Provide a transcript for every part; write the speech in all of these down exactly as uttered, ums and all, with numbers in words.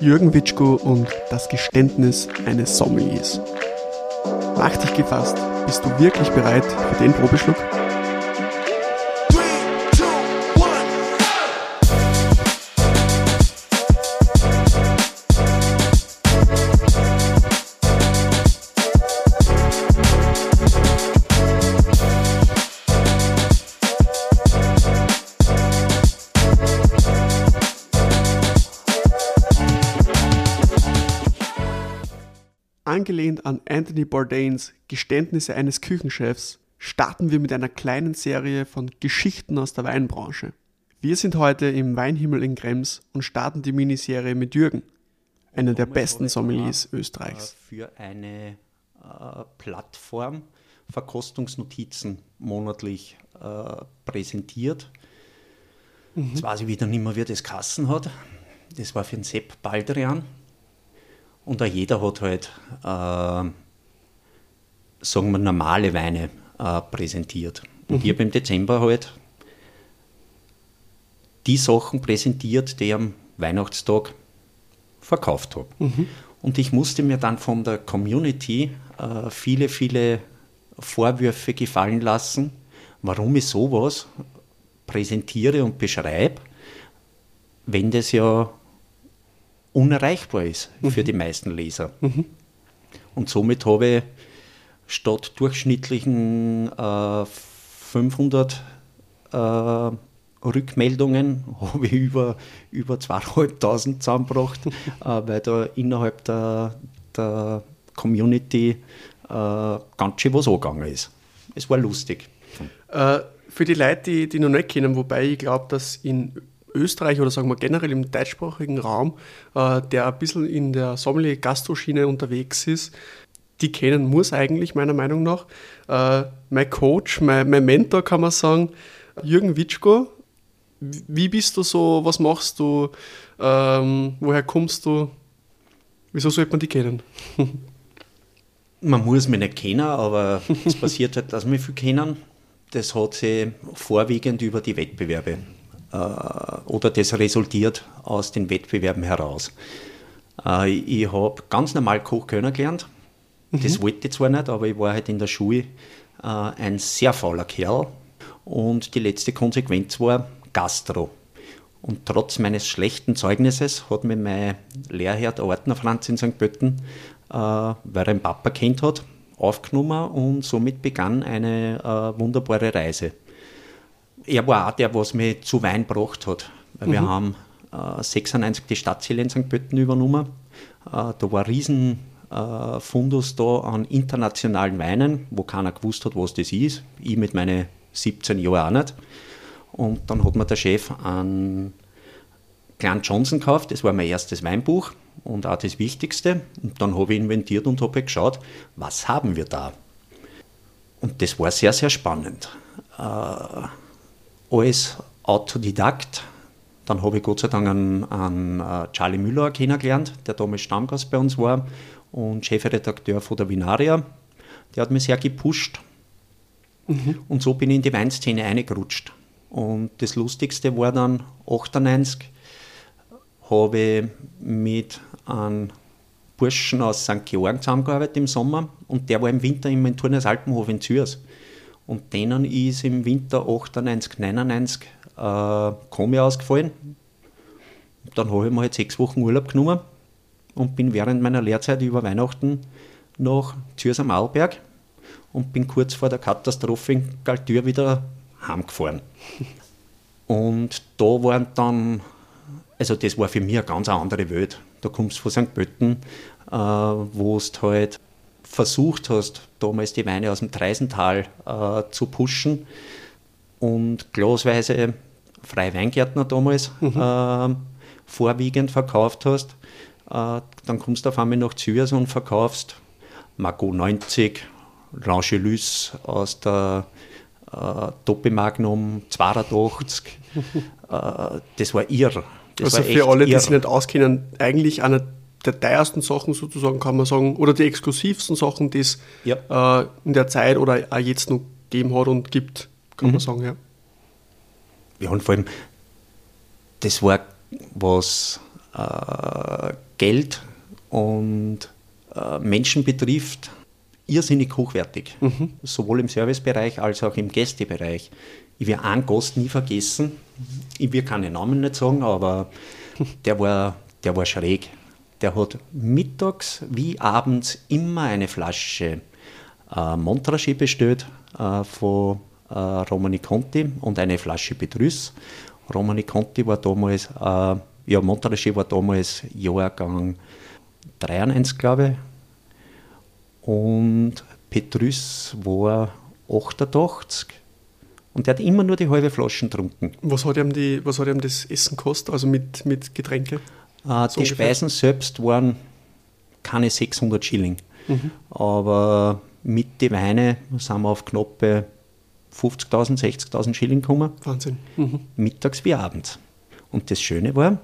Jürgen Witschko und das Geständnis eines Sommeliers. Mach dich gefasst, bist du wirklich bereit für den Probeschluck? Angelehnt an Anthony Bourdains Geständnisse eines Küchenchefs starten wir mit einer kleinen Serie von Geschichten aus der Weinbranche. Wir sind heute im Weinhimmel in Krems und starten die Miniserie mit Jürgen, einer der besten Sommeliers Österreichs. Für eine äh, Plattform Verkostungsnotizen monatlich äh, präsentiert. Mhm. Jetzt weiß ich wieder nicht mehr, wie das geheißen hat. Das war für den Sepp Baldrian. Und auch jeder hat halt, äh, sagen wir, normale Weine äh, präsentiert. Und mhm. ich habe im Dezember halt die Sachen präsentiert, die ich am Weihnachtstag verkauft habe. Mhm. Und ich musste mir dann von der Community äh, viele, viele Vorwürfe gefallen lassen, warum ich sowas präsentiere und beschreibe, wenn das ja unerreichbar ist mhm. für die meisten Leser. Mhm. Und somit habe ich statt durchschnittlichen äh, fünfhundert äh, Rückmeldungen habe ich über, über zweitausendfünfhundert zusammengebracht, äh, weil da innerhalb der, der Community äh, ganz schön was angegangen ist. Es war lustig. Äh, für die Leute, die, die noch nicht kennen, wobei ich glaube, dass in Österreich oder sagen wir generell im deutschsprachigen Raum, äh, der ein bisschen in der Sommelier-Gastro-Schiene unterwegs ist, die kennen muss eigentlich meiner Meinung nach. Äh, mein Coach, mein, mein Mentor kann man sagen, Jürgen Witschko. Wie bist du so, was machst du, ähm, woher kommst du, wieso sollte man die kennen? Man muss mich nicht kennen, aber es passiert halt, dass mich viel kennen. Das hat sich vorwiegend über die Wettbewerbe oder das resultiert aus den Wettbewerben heraus. Ich habe ganz normal Koch gelernt. Mhm. Das wollte ich zwar nicht, aber ich war halt in der Schule ein sehr fauler Kerl. Und die letzte Konsequenz war Gastro. Und trotz meines schlechten Zeugnisses hat mir mein Lehrherr, der Ortner Franz in Sankt Pölten, weil er einen Papa kennt hat, aufgenommen und somit begann eine wunderbare Reise. Er war auch der, was mich zu Wein gebracht hat. Weil mhm. wir haben äh, sechsundneunzig die Stadtzille in Sankt Pölten übernommen. Äh, da war ein riesen äh, Fundus da an internationalen Weinen, wo keiner gewusst hat, was das ist. Ich mit meinen siebzehn Jahren auch nicht. Und dann hat mir der Chef einen kleinen Johnson gekauft. Das war mein erstes Weinbuch und auch das Wichtigste. Und dann habe ich inventiert und habe geschaut, was haben wir da? Und das war sehr, sehr spannend. Äh, Alles Autodidakt. Dann habe ich Gott sei Dank einen, einen Charlie Müller kennengelernt, der damals Stammgast bei uns war und Chefredakteur von der Vinaria. Der hat mich sehr gepusht. Mhm. Und so bin ich in die Weinszene reingerutscht. Und das Lustigste war dann, achtundneunzig habe ich mit einem Burschen aus Sankt Georgen zusammengearbeitet im Sommer. Und der war im Winter im Turnersalpenhof in Zürs. Und denen ist im Winter achtundneunzig, neunundneunzig äh, Komi ausgefallen. Und dann habe ich mir halt sechs Wochen Urlaub genommen und bin während meiner Lehrzeit über Weihnachten nach Zürs am Arlberg und bin kurz vor der Katastrophe in Galtür wieder heimgefahren. Und da waren dann, also das war für mich eine ganz andere Welt. Da kommst du von Sankt Pölten, äh, wo es halt versucht hast, damals die Weine aus dem Traisental äh, zu pushen und glasweise Freie Weingärtner damals mhm. äh, vorwiegend verkauft hast, äh, dann kommst du auf einmal nach Zürs und verkaufst Margot neunzig, L'Angelus aus der äh, Doppel Magnum zweiundachtzig, äh, das war irr. Das also war für alle, die es nicht auskennen, eigentlich eine der teuersten Sachen sozusagen, kann man sagen, oder die exklusivsten Sachen, die es ja. äh, in der Zeit oder auch jetzt noch gegeben hat und gibt, kann mhm. man sagen, ja. Ja, und vor allem, das war, was äh, Geld und äh, Menschen betrifft, irrsinnig hochwertig. Mhm. Sowohl im Servicebereich als auch im Gästebereich. Ich werde einen Gast nie vergessen. Ich will keine Namen nicht sagen, aber der war, der war schräg. Der hat mittags wie abends immer eine Flasche äh, Montrache bestellt äh, von äh, Romanée-Conti und eine Flasche Petrus. Romanée-Conti war damals, äh, ja, Montrache war damals Jahrgang dreiundneunzig, glaube ich. Und Petrus war achtundachtzig. Und der hat immer nur die halbe Flasche getrunken. Was hat ihm, die, was hat ihm das Essen gekostet, also mit, mit Getränke? Äh, so die ungefähr? Speisen selbst waren keine sechshundert Schilling. Mhm. Aber mit den Weinen sind wir auf knappe fünfzigtausend, sechzigtausend Schilling gekommen. Wahnsinn. Mhm. Mittags wie abends. Und das Schöne war,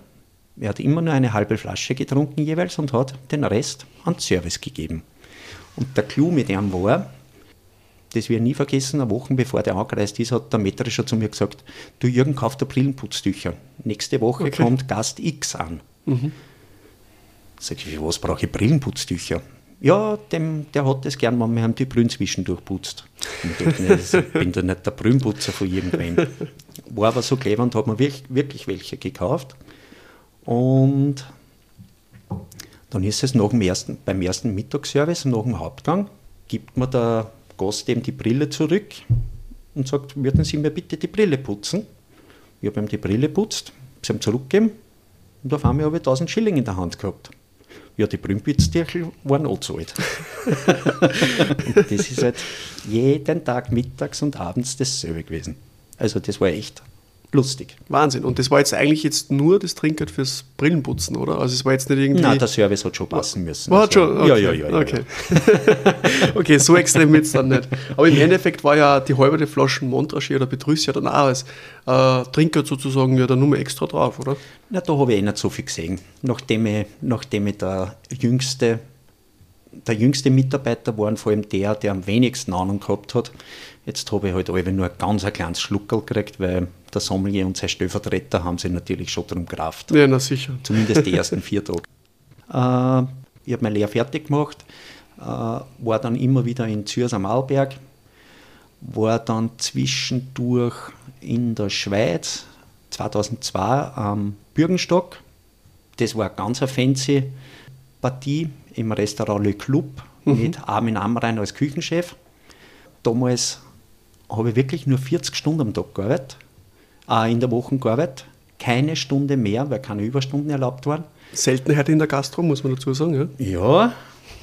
er hat immer nur eine halbe Flasche getrunken jeweils und hat den Rest an Service gegeben. Und der Clou mit ihm war, das wir nie vergessen, eine Woche bevor der angereist ist, hat der Mätrischer zu mir gesagt, du Jürgen, kauf dir Brillenputztücher. Nächste Woche okay. kommt Gast X an. Mhm. Sag ich, was brauche ich Brillenputztücher? Ja, dem, der hat das gern, wenn man ihm die Brühen zwischendurch putzt. Ich bin da nicht der Brühenputzer von irgendwem. War aber so clever und hat mir wirklich, wirklich welche gekauft. Und dann ist es nach dem ersten, beim ersten Mittagsservice, nach dem Hauptgang, gibt mir der Gast ihm die Brille zurück und sagt, würden Sie mir bitte die Brille putzen? Ich habe ihm die Brille putzt, sie ihm zurückgegeben und auf einmal habe ich tausend Schilling in der Hand gehabt. Ja, die Brünnpitztüchel waren auch zu alt. Und das ist halt jeden Tag mittags und abends dasselbe gewesen. Also das war echt lustig. Wahnsinn. Und das war jetzt eigentlich jetzt nur das Trinkgeld fürs Brillenputzen, oder? Also es war jetzt nicht irgendwie... Nein, der Service hat schon passen müssen. War also, schon? Okay. Ja, ja, ja. ja okay. Ja. Okay, so extrem wird es dann nicht. Aber im Endeffekt war ja die halbe Flasche Montrachet oder Petrus ja dann auch als äh, Trinkgeld sozusagen ja dann nur mehr extra drauf, oder? Na, da habe ich eh nicht so viel gesehen. Nachdem ich, nachdem ich der jüngste, der jüngste Mitarbeiter war, und vor allem der, der am wenigsten Ahnung gehabt hat. Jetzt habe ich halt alle nur ein ganz ein kleines Schluckerl gekriegt, weil der Sommelier und sein Stellvertreter haben sich natürlich schon darum gerafft. Ja, na sicher. Zumindest die ersten vier Tage. Äh, ich habe meine Lehre fertig gemacht, äh, war dann immer wieder in Zürs am Arlberg, war dann zwischendurch in der Schweiz, zweitausendzwei am Bürgenstock. Das war eine ganz fancy Partie im Restaurant Le Club mhm. mit Armin Amrein als Küchenchef. Damals habe ich wirklich nur vierzig Stunden am Tag gearbeitet, äh, in der Woche gearbeitet, keine Stunde mehr, weil keine Überstunden erlaubt waren. Seltenheit in der Gastro, muss man dazu sagen. Ja,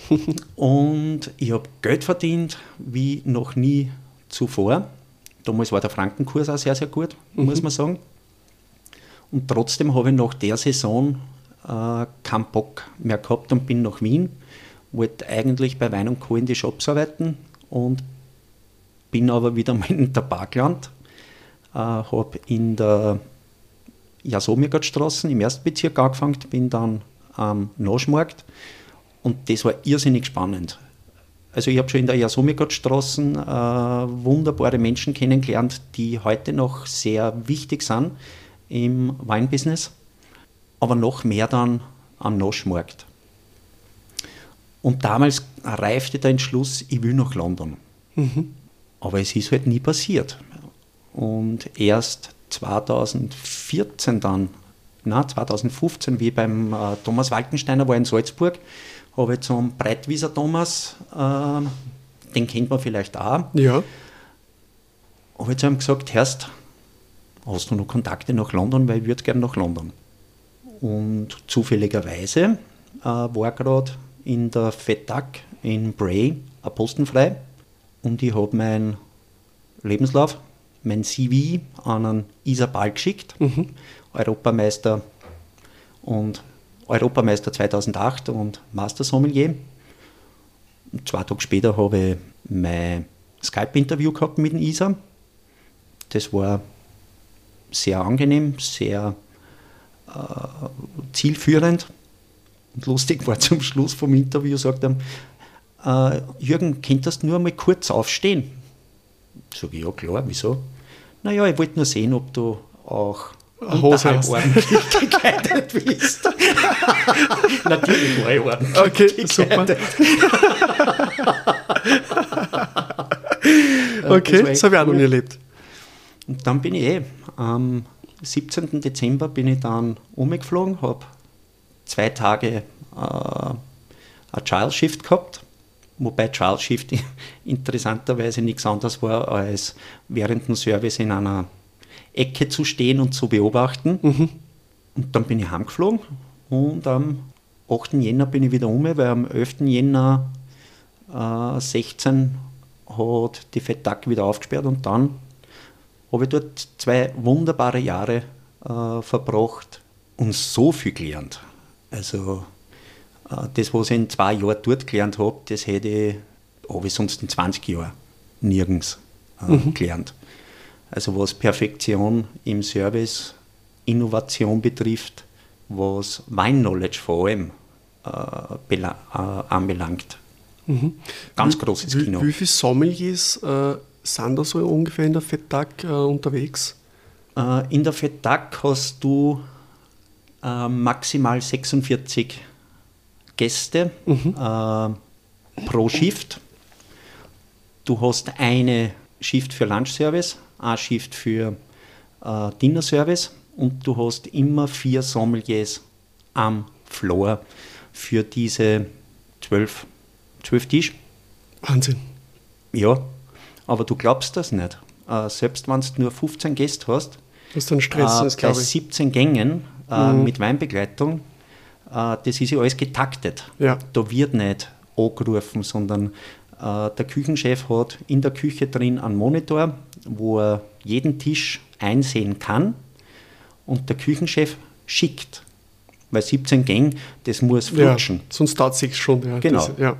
ja. Und ich habe Geld verdient wie noch nie zuvor. Damals war der Frankenkurs auch sehr, sehr gut, mhm. muss man sagen. Und trotzdem habe ich nach der Saison äh, keinen Bock mehr gehabt und bin nach Wien, wollte eigentlich bei Wein und Co. in die Shops arbeiten und bin aber wieder mal in der Bar gelandet, äh, habe in der Jasomirgottstraße im ersten Bezirk angefangen, bin dann am ähm, Naschmarkt und das war irrsinnig spannend. Also ich habe schon in der Jasomirgottstraße äh, wunderbare Menschen kennengelernt, die heute noch sehr wichtig sind im Weinbusiness, aber noch mehr dann am Naschmarkt. Und damals reifte der Entschluss, ich will nach London. Mhm. Aber es ist halt nie passiert. Und erst zweitausendvierzehn dann, nein, zweitausendfünfzehn, wie beim äh, Thomas Waltensteiner war in Salzburg, habe ich zum Breitwieser Thomas, äh, den kennt man vielleicht auch, ja. Habe ich zu ihm gesagt, Herrst, hast du noch Kontakte nach London, weil ich würde gerne nach London. Und zufälligerweise äh, war gerade in der FETAG in Bray postenfrei. Und ich habe meinen Lebenslauf, mein C V an einen I S A-Ball geschickt, mhm. Europameister und Europameister zweitausendacht und Master Sommelier. Und zwei Tage später habe ich mein Skype-Interview gehabt mit dem I S A. Das war sehr angenehm, sehr äh, zielführend. Und lustig war zum Schluss vom Interview, sagt er, Uh, Jürgen, könntest du nur einmal kurz aufstehen? Sag ich, ja klar, wieso? Naja, ich wollte nur sehen, ob du auch Hose ordentlich gekleidet bist. Natürlich war ich ordentlich okay, gekleidet. Super. Okay, das, das habe ich auch noch nie erlebt. Und dann bin ich eh am siebzehnten Dezember bin ich dann umgeflogen, habe zwei Tage äh, eine Trial Shift gehabt, wobei Trial Shift interessanterweise nichts anderes war, als während dem Service in einer Ecke zu stehen und zu beobachten. Mhm. Und dann bin ich heimgeflogen und am achten Jänner bin ich wieder um, weil am elften Jänner äh, sechzehn hat die FETAG wieder aufgesperrt und dann habe ich dort zwei wunderbare Jahre äh, verbracht und so viel gelernt. Also äh, das, was ich in zwei Jahren dort gelernt habe, das hätte ich, hab ich sonst in zwanzig Jahren nirgends äh, mhm. gelernt. Also was Perfektion im Service, Innovation betrifft, was Wein-Knowledge vor allem äh, bela- äh, anbelangt. Mhm. Ganz wie, großes wie, Kino. Wie viele Sommeliers äh, sind da so ungefähr in der FETAG äh, unterwegs? Äh, in der FETAG hast du äh, maximal sechsundvierzig Gäste mhm. äh, pro Shift. Du hast eine Shift für Lunch-Service, eine Shift für äh, Dinner-Service und du hast immer vier Sommeliers am Floor für diese zwölf, zwölf Tisch. Wahnsinn. Ja, aber du glaubst das nicht. Äh, selbst wenn du nur fünfzehn Gäste hast, das ist ein Stress, äh, das bei siebzehn Gängen äh, mhm. mit Weinbegleitung, äh, das ist ja alles getaktet. Ja. Da wird nicht angerufen, sondern der Küchenchef hat in der Küche drin einen Monitor, wo er jeden Tisch einsehen kann und der Küchenchef schickt. Weil siebzehn Gänge, das muss flutschen. Ja, sonst dauert es sechs Stunden. Ja, genau. Das, ja.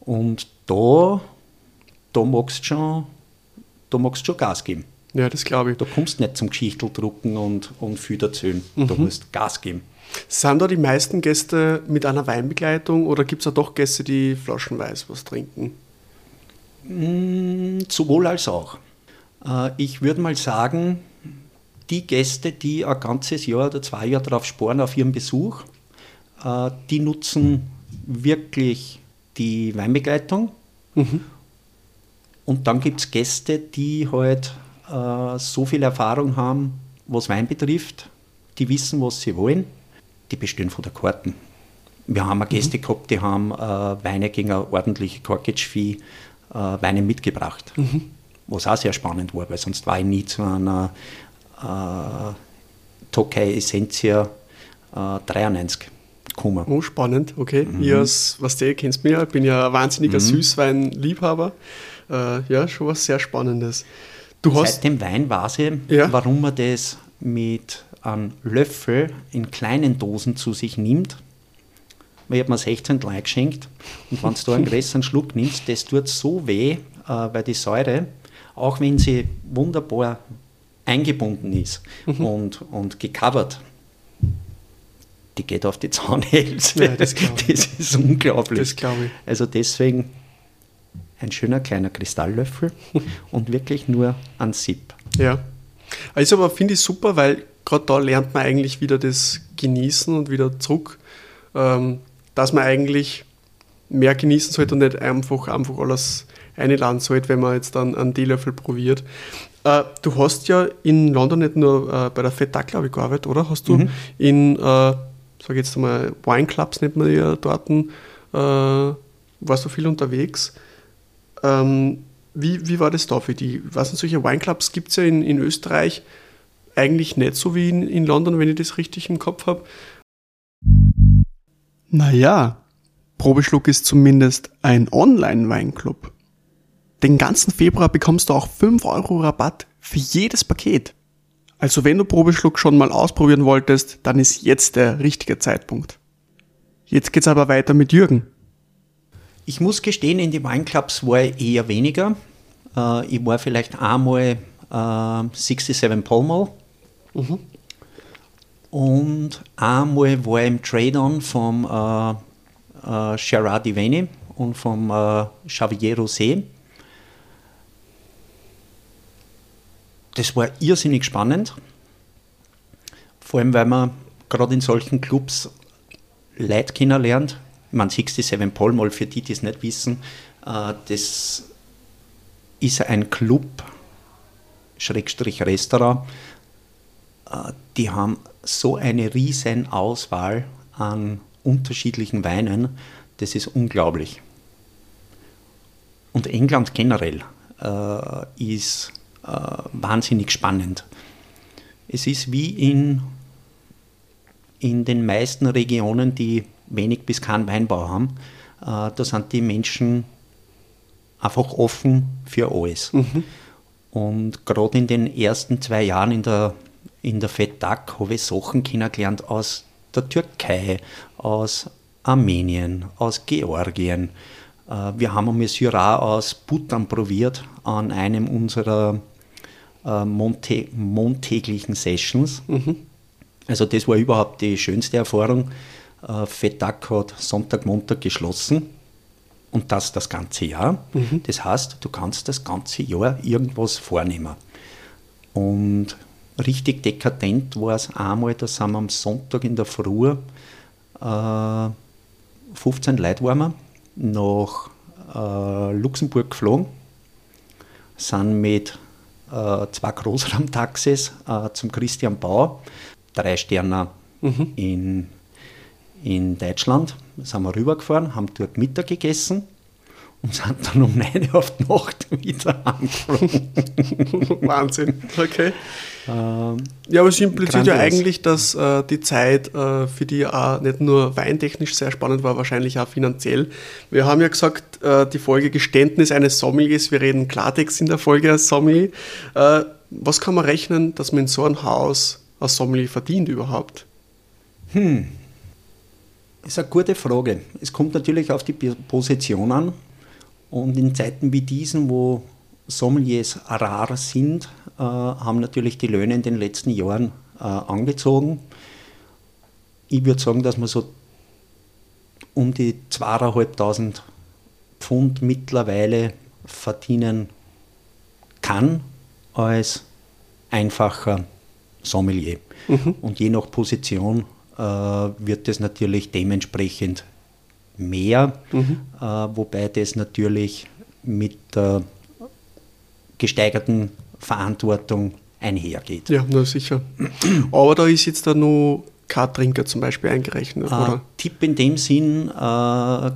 Und da, da magst du schon, da magst schon Gas geben. Ja, das glaube ich. Da kommst du nicht zum Geschichtel drucken und, und viel erzählen. Mhm. Da musst du Gas geben. Sind da die meisten Gäste mit einer Weinbegleitung oder gibt es da doch Gäste, die flaschenweise was trinken? Mm, sowohl als auch. Äh, ich würde mal sagen, die Gäste, die ein ganzes Jahr oder zwei Jahre darauf sparen auf ihren Besuch, äh, die nutzen wirklich die Weinbegleitung. Mhm. Und dann gibt es Gäste, die halt äh, so viel Erfahrung haben, was Wein betrifft, die wissen, was sie wollen. Die bestehen von der Karten. Wir haben eine Gäste mhm. gehabt, die haben äh, Weine gegen eine ordentliche Korkage-Fee äh, Weine mitgebracht. Mhm. Was auch sehr spannend war, weil sonst war ich nie zu einer äh, Tokai Essentia äh, dreiundneunzig gekommen. Oh, spannend, okay. Mhm. Ich als, was der kennst mich ja, ich bin ja ein wahnsinniger mhm. Süßwein-Liebhaber. Äh, ja, schon was sehr Spannendes. Du hast Seit dem Wein weiß ich, ja. warum man das mit einen Löffel in kleinen Dosen zu sich nimmt, weil ich habe mir sechzehn gleich geschenkt und wenn du da einen größeren Schluck nimmst, das tut so weh, äh, weil die Säure, auch wenn sie wunderbar eingebunden ist mhm. und, und gecovert, die geht auf die Zahnhälse. Ja, das, das ist unglaublich. Das glaube ich. Also deswegen ein schöner kleiner Kristalllöffel und wirklich nur ein Sip. Ja, also aber finde ich super, weil gerade da lernt man eigentlich wieder das Genießen und wieder zurück, ähm, dass man eigentlich mehr genießen sollte und nicht einfach, einfach alles einladen sollte, wenn man jetzt dann einen Teelöffel probiert. Äh, du hast ja in London nicht nur äh, bei der FETAG, glaube ich, gearbeitet, oder? Hast du mhm. in, äh, sag jetzt mal, Wineclubs, nennt man die ja dort, äh, warst du viel unterwegs. Ähm, wie, wie war das da für die? Was, solche Wineclubs gibt es ja in, in Österreich eigentlich nicht so wie in, in London, wenn ich das richtig im Kopf habe. Naja, Probeschluck ist zumindest ein Online-Weinclub. Den ganzen Februar bekommst du auch fünf Euro Rabatt für jedes Paket. Also wenn du Probeschluck schon mal ausprobieren wolltest, dann ist jetzt der richtige Zeitpunkt. Jetzt geht's aber weiter mit Jürgen. Ich muss gestehen, in die Weinclubs war ich eher weniger. Äh, ich war vielleicht einmal äh, siebenundsechzig Palmall. Mhm. Und einmal war ich im Trade-On vom äh, äh, Gerard Ivani und vom äh, Xavier Rosé. Das war irrsinnig spannend. Vor allem, weil man gerade in solchen Clubs Leute kennenlernt. Ich meine, siebenundsiebzig Palm, mal für die, die es nicht wissen, das ist ein Club, Schrägstrich Restaurant, die haben so eine riesen Auswahl an unterschiedlichen Weinen, das ist unglaublich. Und England generell äh, ist äh, wahnsinnig spannend. Es ist wie in, in den meisten Regionen, die wenig bis keinen Weinbau haben, äh, da sind die Menschen einfach offen für alles. Mhm. Und gerade in den ersten zwei Jahren in der, in der FETAG habe ich Sachen kennengelernt aus der Türkei, aus Armenien, aus Georgien. Wir haben einmal Syrah aus Bhutan probiert an einem unserer äh, montä- montäglichen Sessions. Mhm. Also das war überhaupt die schönste Erfahrung. Äh, FETAG hat Sonntag, Montag geschlossen und das das ganze Jahr. Mhm. Das heißt, du kannst das ganze Jahr irgendwas vornehmen. Und richtig dekadent war es einmal, da sind wir am Sonntag in der Früh äh, fünfzehn Leute waren wir, nach äh, Luxemburg geflogen, sind mit äh, zwei Großraumtaxis äh, zum Christian Bauer, drei Sterne mhm. in, in Deutschland, sind wir rübergefahren, haben dort Mittag gegessen und sind dann um neun Uhr auf die Nacht wieder angeflogen. Wahnsinn, okay. Ähm, ja, aber es impliziert ja eigentlich, dass äh, die Zeit äh, für die auch nicht nur weintechnisch sehr spannend war, wahrscheinlich auch finanziell. Wir haben ja gesagt, äh, die Folge Geständnis eines Sommeliers, wir reden Klartext in der Folge als Sommelier. Äh, was kann man rechnen, dass man in so einem Haus als Sommelier verdient überhaupt? Hm, das ist eine gute Frage. Es kommt natürlich auf die Position an. Und in Zeiten wie diesen, wo Sommeliers rar sind, äh, haben natürlich die Löhne in den letzten Jahren äh, angezogen. Ich würde sagen, dass man so um die zweitausendfünfhundert Pfund mittlerweile verdienen kann als einfacher Sommelier. Mhm. Und je nach Position äh, wird das natürlich dementsprechend mehr, mhm. äh, wobei das natürlich mit äh, gesteigerten Verantwortung einhergeht. Ja, na sicher. Aber da ist jetzt da nur K-Trinker zum Beispiel eingerechnet, äh, oder? Tipp in dem Sinn äh,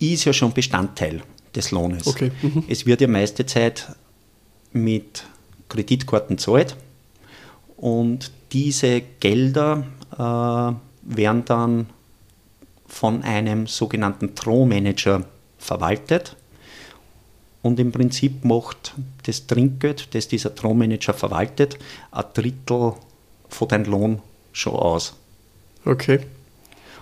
ist ja schon Bestandteil des Lohnes. Okay. Mhm. Es wird ja meiste Zeit mit Kreditkarten gezahlt und diese Gelder äh, werden dann von einem sogenannten Tronc-Manager verwaltet und im Prinzip macht das Trinkgeld, das dieser Tronc-Manager verwaltet, ein Drittel von deinem Lohn schon aus. Okay.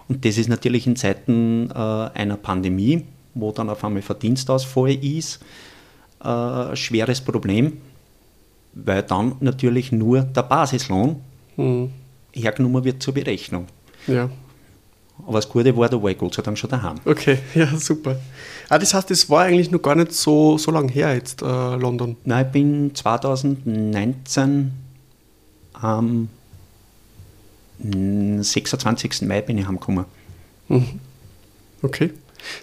Und das ist natürlich in Zeiten äh, einer Pandemie, wo dann auf einmal Verdienstausfall ist, äh, ein schweres Problem, weil dann natürlich nur der Basislohn mhm. hergenommen wird zur Berechnung. Ja. Aber das Gute war, da war ich Gott sei Dank schon daheim. Okay, ja, super. Ah, das heißt, das war eigentlich noch gar nicht so, so lange her jetzt, äh, London? Nein, ich bin zweitausendneunzehn, am ähm, sechsundzwanzigsten Mai bin ich heimgekommen. Mhm. Okay.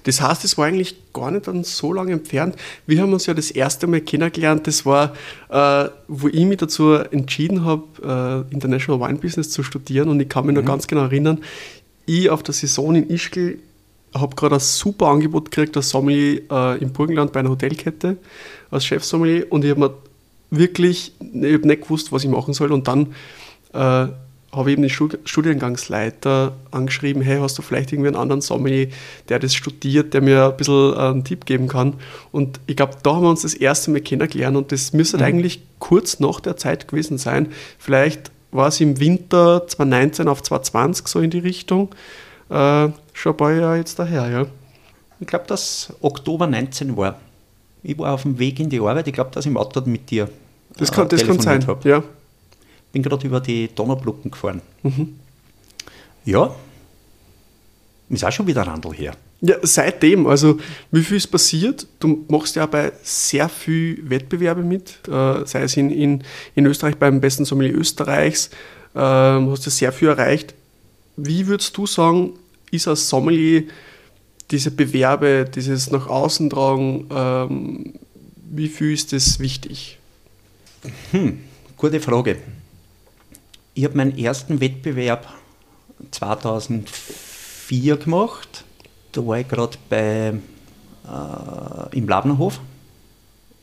Das heißt, das war eigentlich gar nicht dann so lange entfernt. Wir haben uns ja das erste Mal kennengelernt, das war, äh, wo ich mich dazu entschieden habe, äh, International Wine Business zu studieren und ich kann mich mhm. noch ganz genau erinnern, ich auf der Saison in Ischgl habe gerade ein super Angebot gekriegt als Sommelier äh, im Burgenland bei einer Hotelkette als Chefsommelier und ich habe mir wirklich ich hab nicht gewusst, was ich machen soll und dann äh, habe ich eben den Studiengangsleiter angeschrieben, hey, hast du vielleicht irgendwie einen anderen Sommelier, der das studiert, der mir ein bisschen äh, einen Tipp geben kann und ich glaube, da haben wir uns das erste Mal kennengelernt und das müsste mhm. eigentlich kurz nach der Zeit gewesen sein, vielleicht war es im Winter zweitausendneunzehn auf zweitausendzwanzig, so in die Richtung. Äh, schon ein paar Jahre jetzt daher, ja. Ich glaube, dass Oktober neunzehn war. Ich war auf dem Weg in die Arbeit, ich glaube, dass ich im Auto mit dir das kann, äh, das kann sein, hab. Ja. Bin gerade über die Donaubrücken gefahren. Mhm. Ja, ist auch schon wieder Randl her. Ja, seitdem, also wie viel ist passiert? Du machst ja bei sehr vielen Wettbewerben mit, äh, sei es in, in, in Österreich beim besten Sommelier Österreichs, ähm, hast ja sehr viel erreicht. Wie würdest du sagen, ist als Sommelier diese Bewerbe, dieses nach außen tragen, ähm, wie viel ist das wichtig? Hm, gute Frage. Ich habe meinen ersten Wettbewerb zweitausendvier gemacht. Da war ich gerade bei äh, im Labnerhof,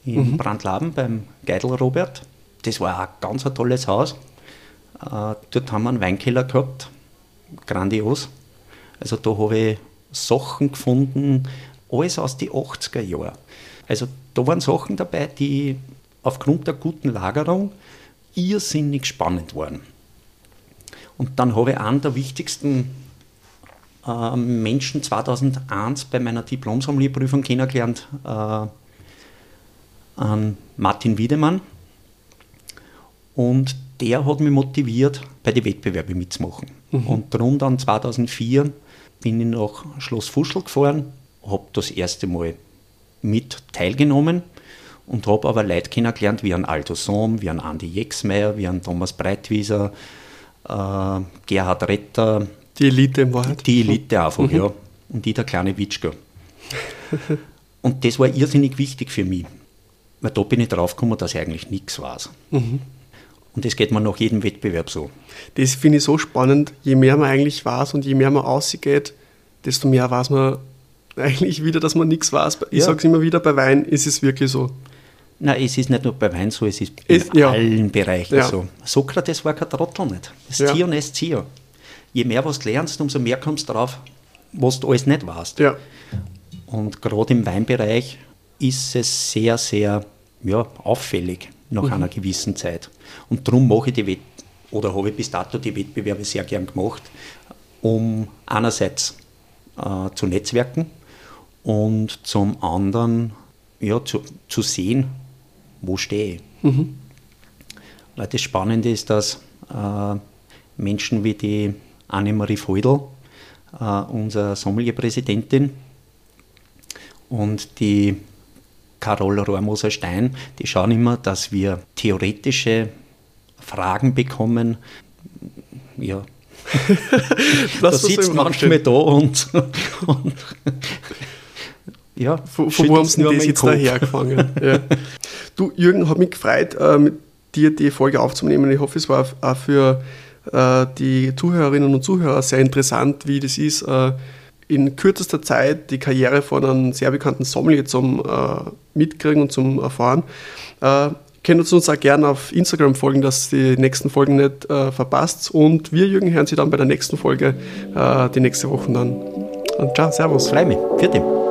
in mhm. Brandlaben, beim Geidel Robert. Das war ein ganz ein tolles Haus. Äh, dort haben wir einen Weinkeller gehabt. Grandios. Also da habe ich Sachen gefunden, alles aus den achtziger Jahren. Also da waren Sachen dabei, die aufgrund der guten Lagerung irrsinnig spannend waren. Und dann habe ich einen der wichtigsten äh, Menschen zweitausendeins bei meiner Diplom-Sommelierprüfung kennengelernt, äh, an Martin Wiedemann. Und der hat mich motiviert, bei den Wettbewerben mitzumachen. Mhm. Und darum dann zweitausendvier bin ich nach Schloss Fuschl gefahren, habe das erste Mal mit teilgenommen und habe aber Leute kennengelernt, wie an Aldo Sohm, wie an Andi Jexmeier, wie an Thomas Breitwieser, äh, Gerhard Retter. Die Elite im Wahrheit. Die Elite einfach, mhm. ja. Und ich, der kleine Witschko. Und das war irrsinnig wichtig für mich, weil da bin ich draufgekommen, dass ich eigentlich nichts weiß. Mhm. Und das geht man nach jedem Wettbewerb so. Das finde ich so spannend. Je mehr man eigentlich weiß und je mehr man rausgeht, desto mehr weiß man eigentlich wieder, dass man nichts weiß. Ich ja. sage es immer wieder, bei Wein ist es wirklich so. Nein, es ist nicht nur bei Wein so, es ist in es, ja. allen Bereichen ja. so. Sokrates war kein Trottel nicht. Es ja. Zier und es Zier. Je mehr was du lernst, umso mehr kommst du drauf, was du alles nicht weißt. Ja. Und gerade im Weinbereich ist es sehr, sehr ja, auffällig nach mhm. einer gewissen Zeit. Und darum mache ich die Wett- oder habe ich bis dato die Wettbewerbe sehr gern gemacht, um einerseits äh, zu netzwerken und zum anderen ja, zu, zu sehen, wo stehe ich. Mhm. Weil das Spannende ist, dass äh, Menschen wie die Annemarie Feudl, äh, unsere Sommelier-Präsidentin, und die Carol Rohrmoser-Stein, die schauen immer, dass wir theoretische Fragen bekommen. Ja, da sitzt manchmal da und, und ja, von wo haben sie das jetzt dahergefangen? Ja. Du, Jürgen, hat mich gefreut, mit dir die Folge aufzunehmen. Ich hoffe, es war auch für die Zuhörerinnen und Zuhörer sehr interessant, wie das ist, in kürzester Zeit die Karriere von einem sehr bekannten Sommelier zum äh, Mitkriegen und zum Erfahren. Äh, könnt ihr uns auch gerne auf Instagram folgen, dass die nächsten Folgen nicht äh, verpasst. Und wir, Jürgen, hören Sie dann bei der nächsten Folge, äh, die nächste Woche dann. Und ciao, servus. Freue mich. Vierte.